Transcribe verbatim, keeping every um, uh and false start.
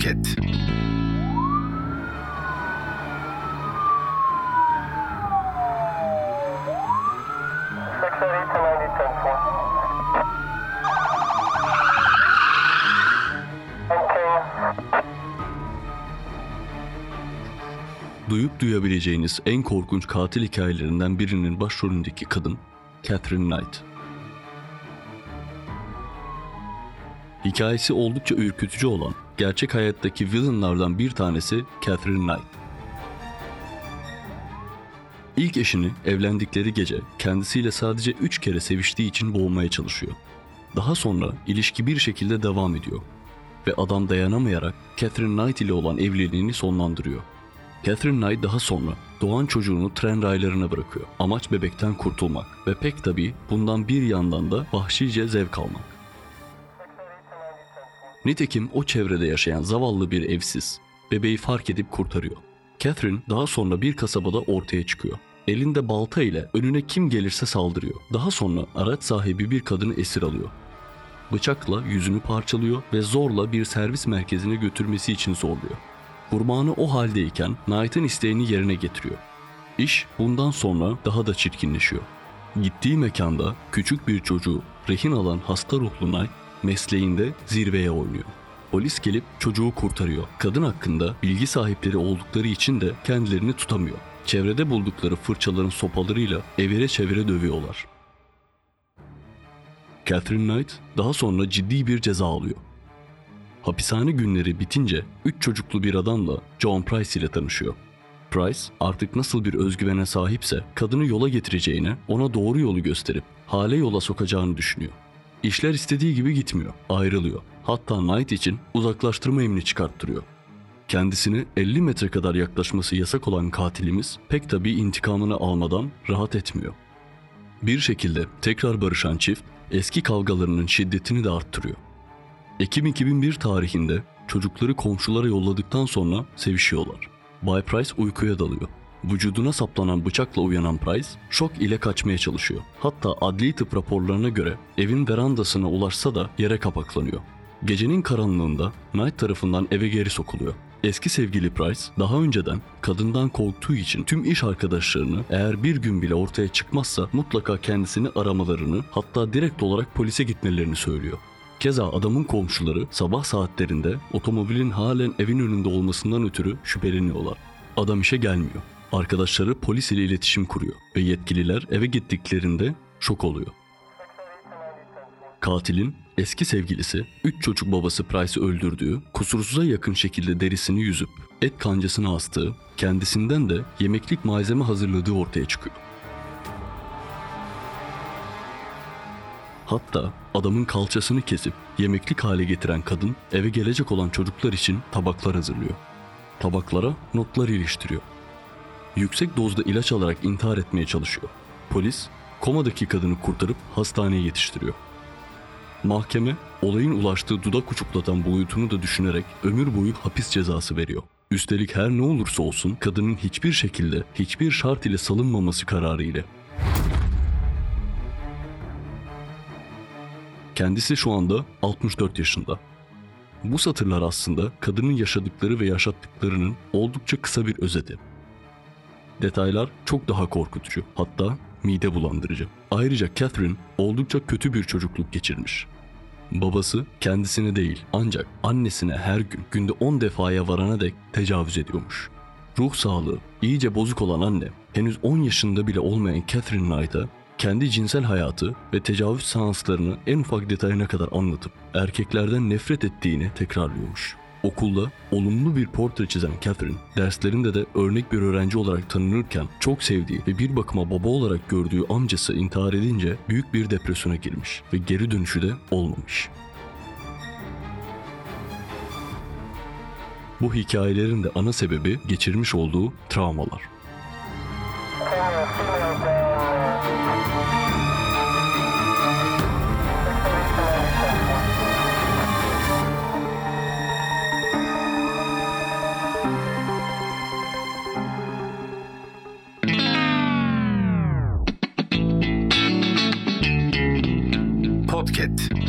Cat. Duyup duyabileceğiniz en korkunç katil hikayelerinden birinin başrolündeki kadın Katherine Knight. Hikayesi oldukça ürkütücü olan gerçek hayattaki villainlardan bir tanesi Katherine Knight. İlk eşini evlendikleri gece kendisiyle sadece üç kere seviştiği için boğmaya çalışıyor. Daha sonra ilişki bir şekilde devam ediyor ve adam dayanamayarak Katherine Knight ile olan evliliğini sonlandırıyor. Katherine Knight daha sonra doğan çocuğunu tren raylarına bırakıyor. Amaç bebekten kurtulmak ve pek tabii bundan bir yandan da vahşice zevk almak. Nitekim o çevrede yaşayan zavallı bir evsiz, bebeği fark edip kurtarıyor. Katherine daha sonra bir kasabada ortaya çıkıyor. Elinde balta ile önüne kim gelirse saldırıyor. Daha sonra araç sahibi bir kadını esir alıyor. Bıçakla yüzünü parçalıyor ve zorla bir servis merkezine götürmesi için zorluyor. Kurbanı o haldeyken Knight'ın isteğini yerine getiriyor. İş bundan sonra daha da çirkinleşiyor. Gittiği mekanda küçük bir çocuğu rehin alan hasta ruhlu Knight, mesleğinde zirveye oynuyor. Polis gelip çocuğu kurtarıyor. Kadın hakkında bilgi sahipleri oldukları için de kendilerini tutamıyor. Çevrede buldukları fırçaların sopalarıyla evire çevire dövüyorlar. Katherine Knight daha sonra ciddi bir ceza alıyor. Hapishane günleri bitince üç çocuklu bir adamla John Price ile tanışıyor. Price artık nasıl bir özgüvene sahipse kadını yola getireceğini, ona doğru yolu gösterip hale yola sokacağını düşünüyor. İşler istediği gibi gitmiyor, ayrılıyor. Hatta Knight için uzaklaştırma emri çıkarttırıyor. Kendisine elli metre kadar yaklaşması yasak olan katilimiz pek tabii intikamını almadan rahat etmiyor. Bir şekilde tekrar barışan çift eski kavgalarının şiddetini de arttırıyor. Ekim iki bin bir tarihinde çocukları komşulara yolladıktan sonra sevişiyorlar. Bay Price uykuya dalıyor. Vücuduna saplanan bıçakla uyanan Price şok ile kaçmaya çalışıyor. Hatta adli tıp raporlarına göre evin verandasına ulaşsa da yere kapaklanıyor. Gecenin karanlığında Knight tarafından eve geri sokuluyor. Eski sevgili Price daha önceden kadından korktuğu için tüm iş arkadaşlarını eğer bir gün bile ortaya çıkmazsa mutlaka kendisini aramalarını, hatta direkt olarak polise gitmelerini söylüyor. Keza adamın komşuları sabah saatlerinde otomobilin halen evin önünde olmasından ötürü şüpheleniyorlar. Adam işe gelmiyor. Arkadaşları polis ile iletişim kuruyor ve yetkililer eve gittiklerinde şok oluyor. Katilin eski sevgilisi, üç çocuk babası Price'ı öldürdüğü, kusursuza yakın şekilde derisini yüzüp et kancasına astığı, kendisinden de yemeklik malzeme hazırladığı ortaya çıkıyor. Hatta adamın kalçasını kesip yemeklik hale getiren kadın eve gelecek olan çocuklar için tabaklar hazırlıyor. Tabaklara notlar iliştiriyor. Yüksek dozda ilaç alarak intihar etmeye çalışıyor. Polis, komadaki kadını kurtarıp hastaneye yetiştiriyor. Mahkeme, olayın ulaştığı dudak uçuklatan boyutunu da düşünerek ömür boyu hapis cezası veriyor. Üstelik her ne olursa olsun kadının hiçbir şekilde, hiçbir şart ile salınmaması kararı ile. Kendisi şu anda altmış dört yaşında. Bu satırlar aslında kadının yaşadıkları ve yaşattıklarının oldukça kısa bir özeti. Detaylar çok daha korkutucu, hatta mide bulandırıcı. Ayrıca Katherine oldukça kötü bir çocukluk geçirmiş. Babası kendisine değil ancak annesine her gün günde on defaya varana dek tecavüz ediyormuş. Ruh sağlığı iyice bozuk olan anne, henüz on yaşında bile olmayan Katherine Knight'a kendi cinsel hayatı ve tecavüz seanslarını en ufak detayına kadar anlatıp erkeklerden nefret ettiğini tekrarlıyormuş. Okulda olumlu bir portre çizen Katherine, derslerinde de örnek bir öğrenci olarak tanınırken çok sevdiği ve bir bakıma baba olarak gördüğü amcası intihar edince büyük bir depresyona girmiş ve geri dönüşü de olmamış. Bu hikayelerin de ana sebebi geçirmiş olduğu travmalar. Podcast.